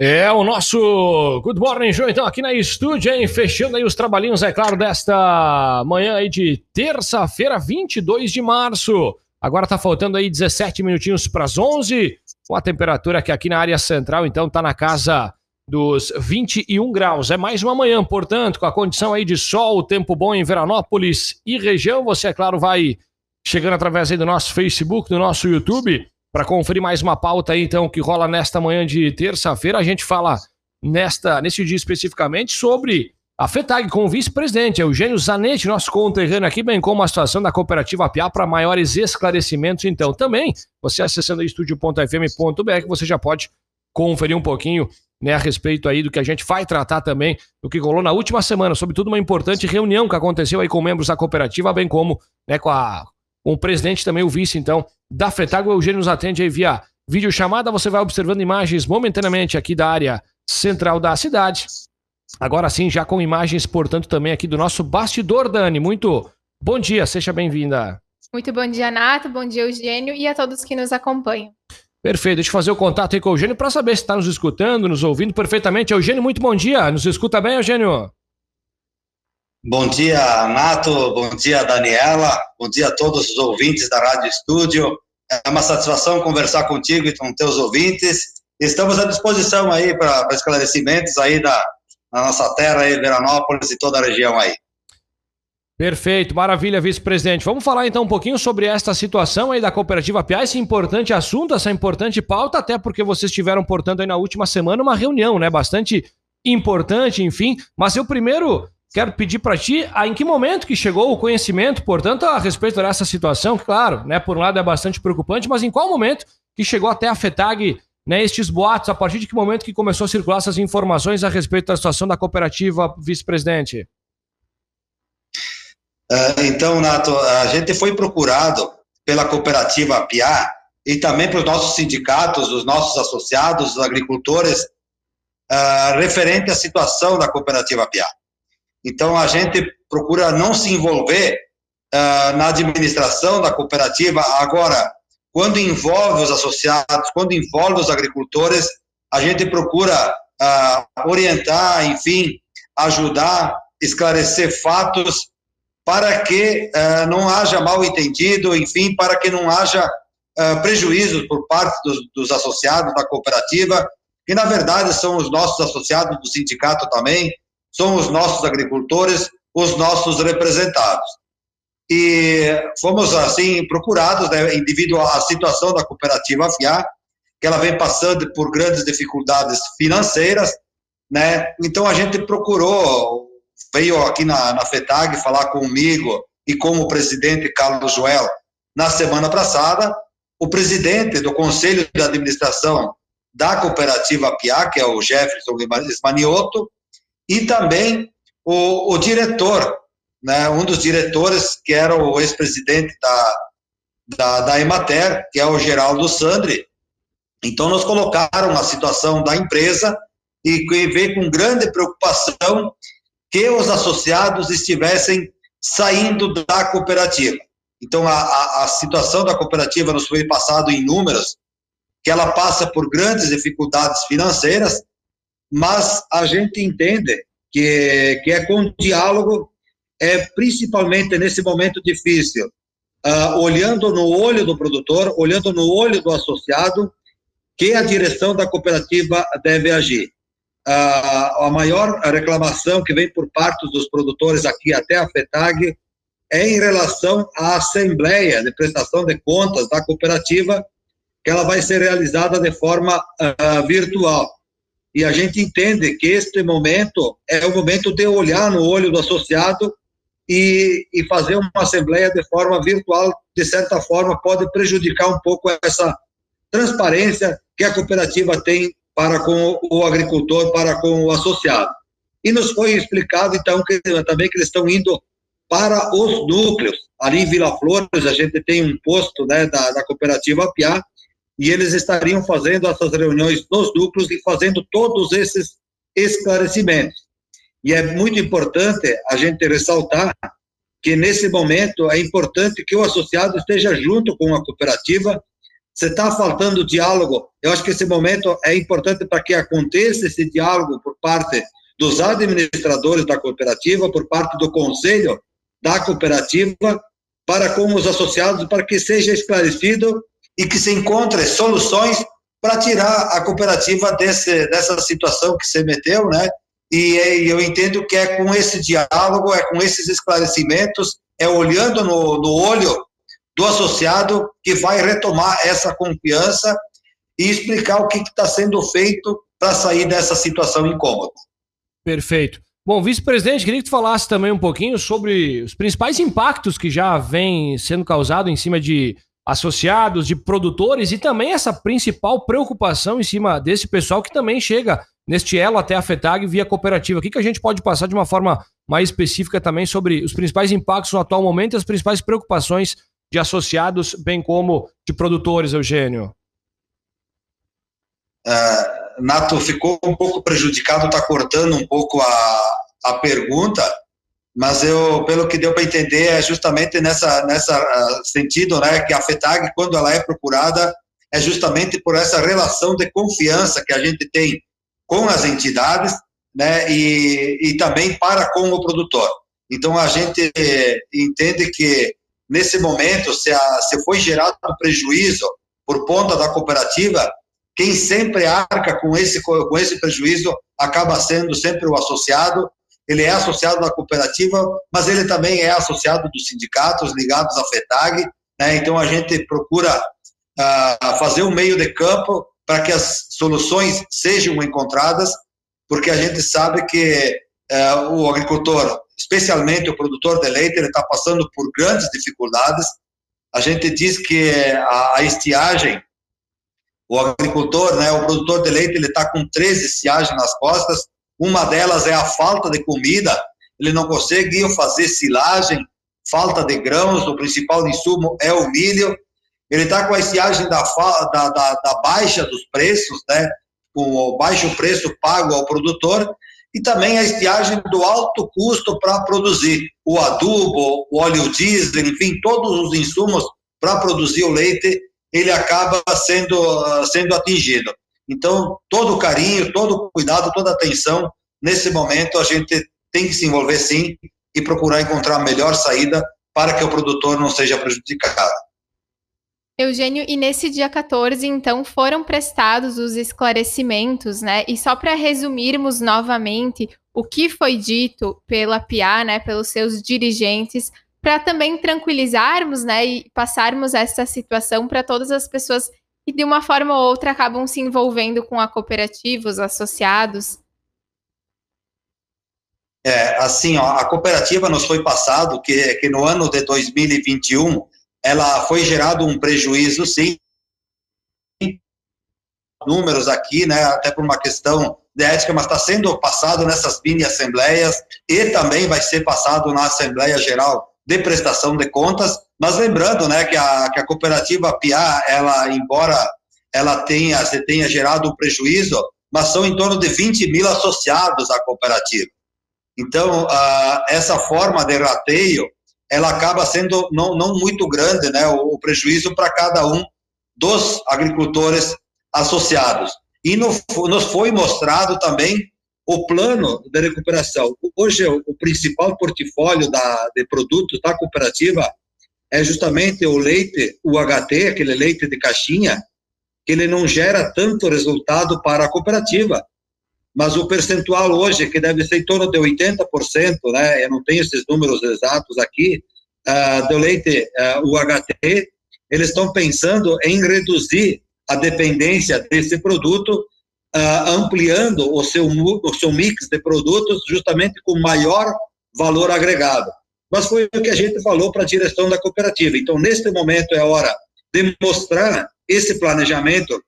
É o nosso Good Morning Joe, então, aqui na estúdio, hein? Fechando aí os trabalhinhos, é claro, desta manhã aí de terça-feira, 22 de março. Agora tá faltando aí 17 minutinhos para as 11, com a temperatura que aqui na área central, então, tá na casa dos 21 graus. É mais uma manhã, portanto, com a condição aí de sol, tempo bom em Veranópolis e região. Você, é claro, vai chegando através aí do nosso Facebook, do nosso YouTube, para conferir mais uma pauta aí, então, que rola nesta manhã de terça-feira. A gente fala neste dia especificamente sobre a FETAG com o vice-presidente Eugênio Zanetti, nosso conterrâneo aqui, bem como a situação da Cooperativa Piá, para maiores esclarecimentos. Então, também, você acessando estúdio.fm.br, você já pode conferir um pouquinho, né, a respeito aí do que a gente vai tratar também, do que rolou na última semana, sobretudo uma importante reunião que aconteceu aí com membros da cooperativa, bem como, né, com o presidente também, o vice, então, da FETAG. O Eugênio nos atende aí via videochamada. Você vai observando imagens momentaneamente aqui da área central da cidade. Agora sim, já com imagens, portanto, também aqui do nosso bastidor, Dani. Muito bom dia, seja bem-vinda. Muito bom dia, Nato, bom dia, Eugênio, e a todos que nos acompanham. Perfeito, deixa eu fazer o contato aí com o Eugênio para saber se está nos escutando, nos ouvindo perfeitamente. Eugênio, muito bom dia. Nos escuta bem, Eugênio? Bom dia, Nato, bom dia, Daniela, bom dia a todos os ouvintes da Rádio Estúdio. É uma satisfação conversar contigo e com teus ouvintes. Estamos à disposição aí para esclarecimentos aí da nossa terra, aí, Veranópolis e toda a região aí. Perfeito, maravilha, vice-presidente. Vamos falar então um pouquinho sobre esta situação aí da Cooperativa Piá, esse importante assunto, essa importante pauta, até porque vocês tiveram, portanto, aí na última semana uma reunião, né, bastante importante, enfim, mas eu primeiro quero pedir para ti, em que momento que chegou o conhecimento, portanto, a respeito dessa situação, claro, né, por um lado é bastante preocupante, mas em qual momento que chegou até a FETAG, né, estes boatos, a partir de que momento que começou a circular essas informações a respeito da situação da cooperativa, vice-presidente? Então, Nato, a gente foi procurado pela cooperativa Piá e também pelos nossos sindicatos, os nossos associados, os agricultores, referente à situação da cooperativa Piá. Então, a gente procura não se envolver na administração da cooperativa. Agora, quando envolve os associados, quando envolve os agricultores, a gente procura orientar, enfim, ajudar, esclarecer fatos para que não haja mal-entendido, enfim, para que não haja prejuízos por parte dos associados da cooperativa, que, na verdade, são os nossos associados do sindicato também, são os nossos agricultores, os nossos representados. E fomos, assim, procurados, né, devido à situação da cooperativa FIA, que ela vem passando por grandes dificuldades financeiras, né? Então a gente procurou, veio aqui na FETAG falar comigo e com o presidente Carlos Joel na semana passada. O presidente do Conselho de Administração da Cooperativa Piá, que é o Jefferson Guimarães Manioto, e também o diretor, né, um dos diretores, que era o ex-presidente da EMATER, que é o Geraldo Sandri. Então, nos colocaram a situação da empresa e veio com grande preocupação que os associados estivessem saindo da cooperativa. Então, a situação da cooperativa nos foi passado em números, que ela passa por grandes dificuldades financeiras, mas a gente entende que é com diálogo, principalmente nesse momento difícil, olhando no olho do produtor, olhando no olho do associado, que a direção da cooperativa deve agir. A maior reclamação que vem por parte dos produtores aqui até a FETAG é em relação à Assembleia de Prestação de Contas da cooperativa, que ela vai ser realizada de forma virtual. E a gente entende que este momento é o momento de olhar no olho do associado e fazer uma assembleia de forma virtual, de certa forma, pode prejudicar um pouco essa transparência que a cooperativa tem para com o agricultor, para com o associado. E nos foi explicado, então, que, também que eles estão indo para os núcleos. Ali em Vila Flores, a gente tem um posto, né, da Cooperativa Piá, e eles estariam fazendo essas reuniões nos núcleos e fazendo todos esses esclarecimentos. E é muito importante a gente ressaltar que, nesse momento, é importante que o associado esteja junto com a cooperativa. Se está faltando diálogo, eu acho que esse momento é importante para que aconteça esse diálogo por parte dos administradores da cooperativa, por parte do conselho da cooperativa, para com os associados, para que seja esclarecido e que se encontre soluções para tirar a cooperativa dessa situação que se meteu, né? E eu entendo que é com esse diálogo, é com esses esclarecimentos, é olhando no olho do associado que vai retomar essa confiança e explicar o que está sendo feito para sair dessa situação incômoda. Perfeito. Bom, vice-presidente, queria que tu falasse também um pouquinho sobre os principais impactos que já vem sendo causado em cima de associados, de produtores, e também essa principal preocupação em cima desse pessoal que também chega neste elo até a FETAG via cooperativa. O que a gente pode passar de uma forma mais específica também sobre os principais impactos no atual momento e as principais preocupações de associados, bem como de produtores, Eugênio? Nato, ficou um pouco prejudicado, está cortando um pouco a pergunta, mas eu, pelo que deu para entender, é justamente nessa sentido, né, que a FETAG, quando ela é procurada, é justamente por essa relação de confiança que a gente tem com as entidades, né, e também para com o produtor. Então, a gente entende que, nesse momento, se foi gerado prejuízo por conta da cooperativa, quem sempre arca com esse prejuízo acaba sendo sempre o associado. Ele é associado da cooperativa, mas ele também é associado dos sindicatos ligados à FETAG, né? Então a gente procura fazer um meio de campo para que as soluções sejam encontradas, porque a gente sabe que o agricultor, especialmente o produtor de leite, ele está passando por grandes dificuldades. A gente diz que a estiagem, o agricultor, né, o produtor de leite, ele está com 13 estiagens nas costas. Uma delas é a falta de comida, ele não consegue fazer silagem, falta de grãos, o principal insumo é o milho. Ele está com a estiagem da baixa dos preços, né, com o baixo preço pago ao produtor, e também a estiagem do alto custo para produzir o adubo, o óleo diesel, enfim, todos os insumos para produzir o leite, ele acaba sendo atingido. Então, todo o carinho, todo o cuidado, toda a atenção, nesse momento a gente tem que se envolver sim e procurar encontrar a melhor saída para que o produtor não seja prejudicado. Eugênio, e nesse dia 14, então, foram prestados os esclarecimentos, né? E só para resumirmos novamente o que foi dito pela PIA, né, pelos seus dirigentes, para também tranquilizarmos, né, e passarmos essa situação para todas as pessoas que de uma forma ou outra acabam se envolvendo com a cooperativa, os associados? Assim, ó, a cooperativa nos foi passado que no ano de 2021, ela foi gerado um prejuízo, sim. Números aqui, né, até por uma questão de ética, mas está sendo passado nessas mini-assembleias e também vai ser passado na Assembleia Geral de Prestação de Contas. Mas lembrando, né, que a cooperativa Piá, ela, embora ela tenha gerado um prejuízo, mas são em torno de 20 mil associados à cooperativa. Então, essa forma de rateio, ela acaba sendo não muito grande, né, o prejuízo para cada um dos agricultores associados. E nos foi mostrado também o plano de recuperação. Hoje, o principal portfólio de produtos da cooperativa é justamente o leite, o HT, aquele leite de caixinha, que ele não gera tanto resultado para a cooperativa. Mas o percentual hoje, que deve ser em torno de 80%, né, eu não tenho esses números exatos aqui, do leite, o HT, eles estão pensando em reduzir a dependência desse produto, ampliando o seu mix de produtos justamente com maior valor agregado. Mas foi o que a gente falou para a direção da cooperativa. Então, neste momento, é hora de mostrar esse planejamento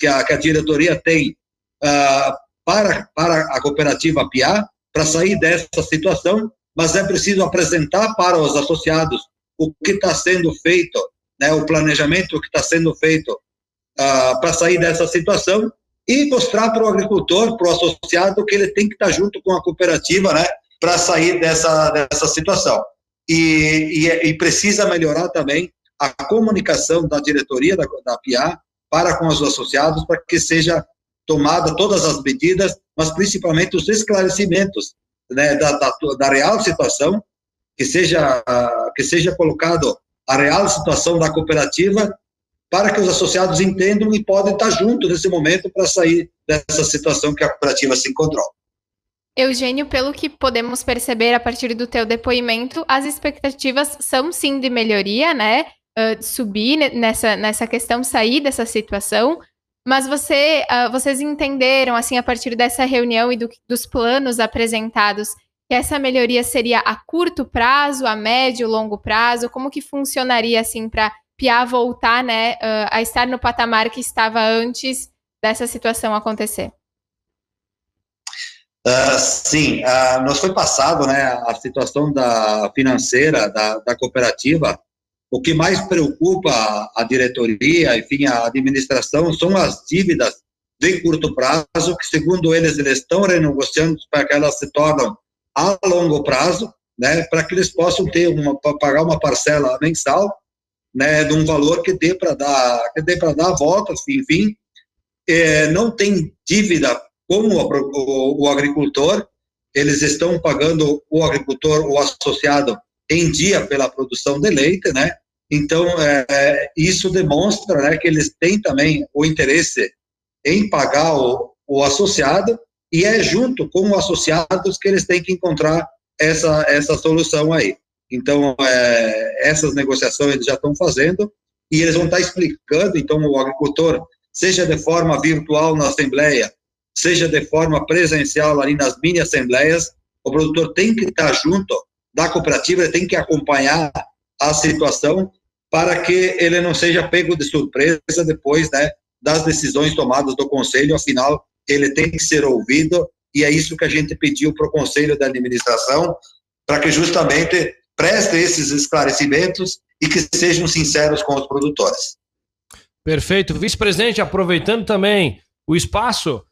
que a diretoria tem para a cooperativa Piá, para sair dessa situação, mas é preciso apresentar para os associados o que está sendo feito, né, o planejamento que está sendo feito para sair dessa situação e mostrar para o agricultor, para o associado, que ele tem que estar junto com a cooperativa, né, para sair dessa situação. E precisa melhorar também a comunicação da diretoria da Piá para com os associados, para que seja tomada todas as medidas, mas principalmente os esclarecimentos, né, da real situação, que seja colocado a real situação da cooperativa, para que os associados entendam e podem estar juntos nesse momento para sair dessa situação que a cooperativa se encontrou. Eugênio, pelo que podemos perceber a partir do teu depoimento, as expectativas são sim de melhoria, né? Subir nessa questão, sair dessa situação, mas vocês entenderam, assim, a partir dessa reunião e dos planos apresentados, que essa melhoria seria a curto prazo, a médio, longo prazo? Como que funcionaria, assim, para Piá voltar, né, a estar no patamar que estava antes dessa situação acontecer? Sim, nós foi passado, né, a situação financeira da cooperativa. O que mais preocupa a diretoria, enfim, a administração, são as dívidas de curto prazo, que segundo eles estão renegociando para que elas se tornem a longo prazo, né, para que eles possam ter pagar uma parcela mensal, né, de um valor que dê para dar a volta, enfim. Não tem dívida com o agricultor, eles estão pagando o agricultor, o associado, em dia pela produção de leite, né? Então, isso demonstra, né, que eles têm também o interesse em pagar o associado, e é junto com os associados que eles têm que encontrar essa solução aí. Então, essas negociações eles já estão fazendo, e eles vão estar explicando, então, o agricultor, seja de forma virtual na assembleia, seja de forma presencial ali nas mini-assembleias, o produtor tem que estar junto da cooperativa, ele tem que acompanhar a situação para que ele não seja pego de surpresa depois, né, das decisões tomadas do conselho. Afinal, ele tem que ser ouvido, e é isso que a gente pediu para o conselho da administração, para que justamente preste esses esclarecimentos e que sejam sinceros com os produtores. Perfeito. Vice-presidente, aproveitando também o espaço,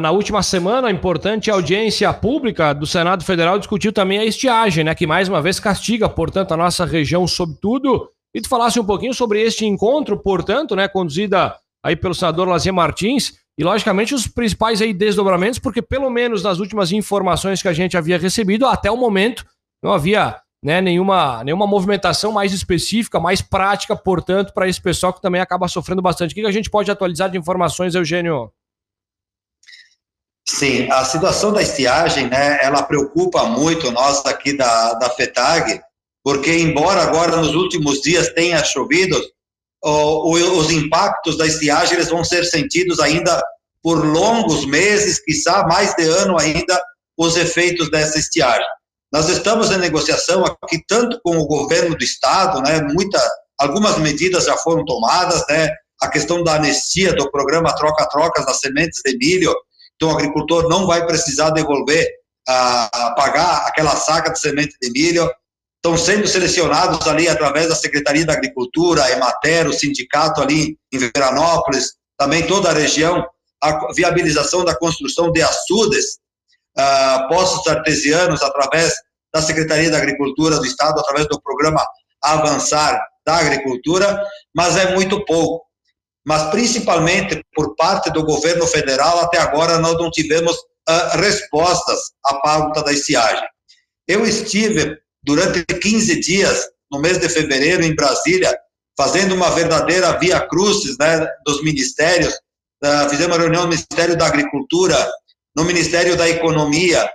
na última semana, a importante audiência pública do Senado Federal discutiu também a estiagem, né, que mais uma vez castiga, portanto, a nossa região sobretudo. E tu falasse um pouquinho sobre este encontro, portanto, né, conduzida aí pelo senador Lazier Martins, e logicamente os principais aí desdobramentos, porque pelo menos nas últimas informações que a gente havia recebido, até o momento não havia, né, nenhuma movimentação mais específica, mais prática, portanto, para esse pessoal que também acaba sofrendo bastante. O que a gente pode atualizar de informações, Eugênio? Sim, a situação da estiagem, né, ela preocupa muito nós aqui da FETAG, porque embora agora nos últimos dias tenha chovido, os impactos da estiagem eles vão ser sentidos ainda por longos meses, quiçá mais de ano ainda, os efeitos dessa estiagem. Nós estamos em negociação aqui tanto com o governo do estado, né, algumas medidas já foram tomadas, né, a questão da anistia do programa Troca-Trocas das sementes de milho. Então, o agricultor não vai precisar devolver, pagar aquela saca de semente de milho. Estão sendo selecionados ali através da Secretaria da Agricultura, a EMATER, o sindicato ali em Veranópolis, também toda a região, a viabilização da construção de açudes, postos artesianos através da Secretaria da Agricultura do Estado, através do programa Avançar da Agricultura, mas é muito pouco. Mas principalmente por parte do governo federal, até agora nós não tivemos respostas à pauta da estiagem. Eu estive durante 15 dias, no mês de fevereiro, em Brasília, fazendo uma verdadeira via crucis, né, dos ministérios. Fizemos uma reunião no Ministério da Agricultura, no Ministério da Economia,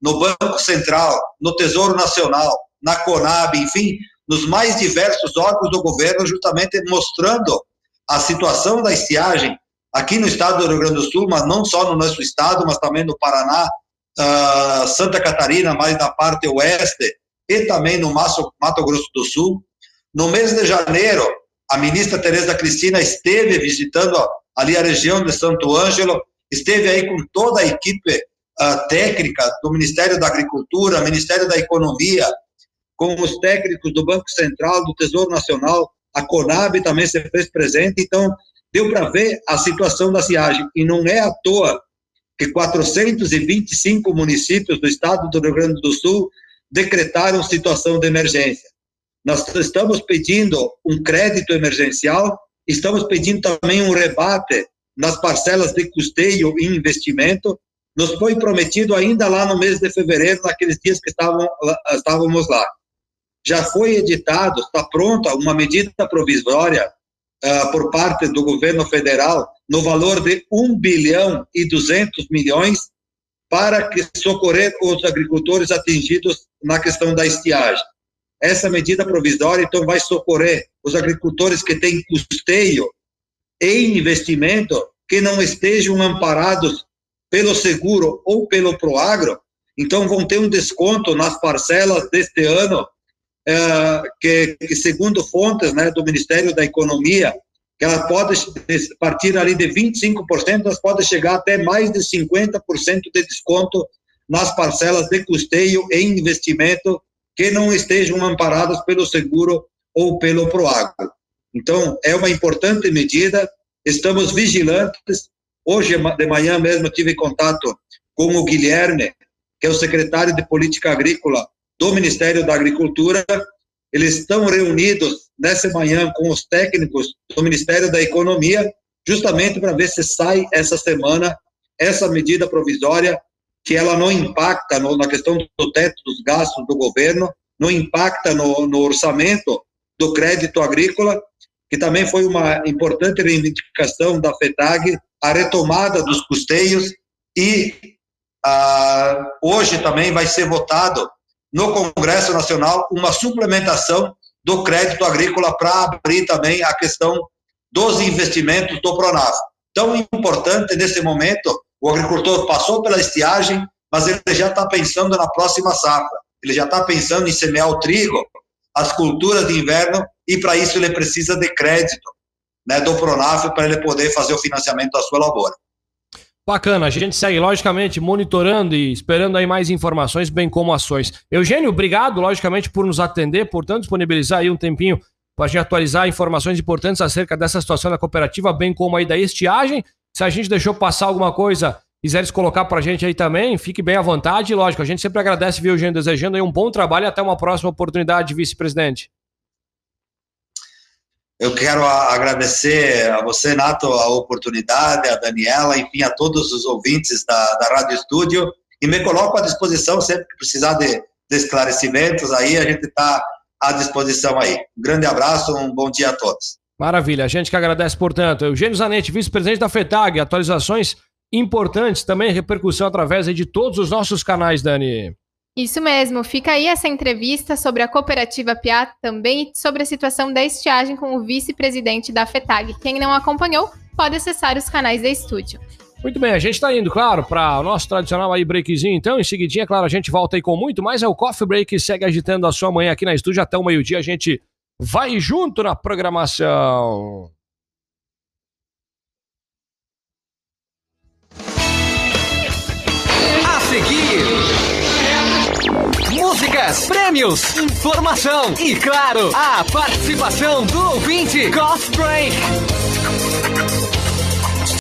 no Banco Central, no Tesouro Nacional, na Conab, enfim, nos mais diversos órgãos do governo, justamente mostrando a situação da estiagem aqui no estado do Rio Grande do Sul, mas não só no nosso estado, mas também no Paraná, Santa Catarina, mais na parte oeste, e também no Mato Grosso do Sul. No mês de janeiro, a ministra Tereza Cristina esteve visitando ali a região de Santo Ângelo, esteve aí com toda a equipe técnica do Ministério da Agricultura, Ministério da Economia, com os técnicos do Banco Central, do Tesouro Nacional, a Conab também se fez presente, então deu para ver a situação da estiagem, e não é à toa que 425 municípios do estado do Rio Grande do Sul decretaram situação de emergência. Nós estamos pedindo um crédito emergencial, estamos pedindo também um rebate nas parcelas de custeio e investimento. Nos foi prometido ainda lá no mês de fevereiro, naqueles dias que estávamos lá. Já foi editado, está pronta uma medida provisória por parte do governo federal no valor de 1 bilhão e 200 milhões para que socorrer os agricultores atingidos na questão da estiagem. Essa medida provisória, então, vai socorrer os agricultores que têm custeio e investimento que não estejam amparados pelo seguro ou pelo Proagro, então vão ter um desconto nas parcelas deste ano, que segundo fontes, né, do Ministério da Economia, que ela pode partir ali de 25%, elas podem chegar até mais de 50% de desconto nas parcelas de custeio e investimento que não estejam amparadas pelo seguro ou pelo Proagro. Então, é uma importante medida, estamos vigilantes. Hoje de manhã mesmo eu tive contato com o Guilherme, que é o secretário de Política Agrícola do Ministério da Agricultura. Eles estão reunidos nessa manhã com os técnicos do Ministério da Economia, justamente para ver se sai essa semana essa medida provisória, que ela não impacta na questão do teto dos gastos do governo, não impacta no orçamento do crédito agrícola, que também foi uma importante reivindicação da FETAG, a retomada dos custeios, e hoje também vai ser votado no Congresso Nacional uma suplementação do crédito agrícola para abrir também a questão dos investimentos do Pronaf. Tão importante nesse momento, o agricultor passou pela estiagem, mas ele já está pensando na próxima safra, ele já está pensando em semear o trigo, as culturas de inverno, e para isso ele precisa de crédito, né, do Pronaf, para ele poder fazer o financiamento da sua lavoura. Bacana, a gente segue, logicamente, monitorando e esperando aí mais informações, bem como ações. Eugênio, obrigado, logicamente, por nos atender, portanto, disponibilizar aí um tempinho para a gente atualizar informações importantes acerca dessa situação da cooperativa, bem como aí da estiagem. Se a gente deixou passar alguma coisa, quiseres colocar para a gente aí também, fique bem à vontade. Lógico, a gente sempre agradece, viu, Eugênio, desejando aí um bom trabalho e até uma próxima oportunidade, vice-presidente. Eu quero agradecer a você, Nato, a oportunidade, a Daniela, enfim, a todos os ouvintes da Rádio Estúdio, e me coloco à disposição sempre que precisar de esclarecimentos, aí a gente está à disposição aí. Um grande abraço, um bom dia a todos. Maravilha, a gente que agradece, portanto. Eugênio Zanetti, vice-presidente da FETAG, atualizações importantes, também repercussão através de todos os nossos canais, Dani. Isso mesmo, fica aí essa entrevista sobre a Cooperativa Piá, também sobre a situação da estiagem com o vice-presidente da FETAG. Quem não acompanhou, pode acessar os canais da Estúdio. Muito bem, a gente está indo, claro, para o nosso tradicional aí breakzinho, então, em seguidinha, claro, a gente volta aí com muito mais, é o Coffee Break, segue agitando a sua manhã aqui na Estúdio, até o meio-dia a gente vai junto na programação. A seguir, músicas, prêmios, informação e, claro, a participação do ouvinte. Coffee Break.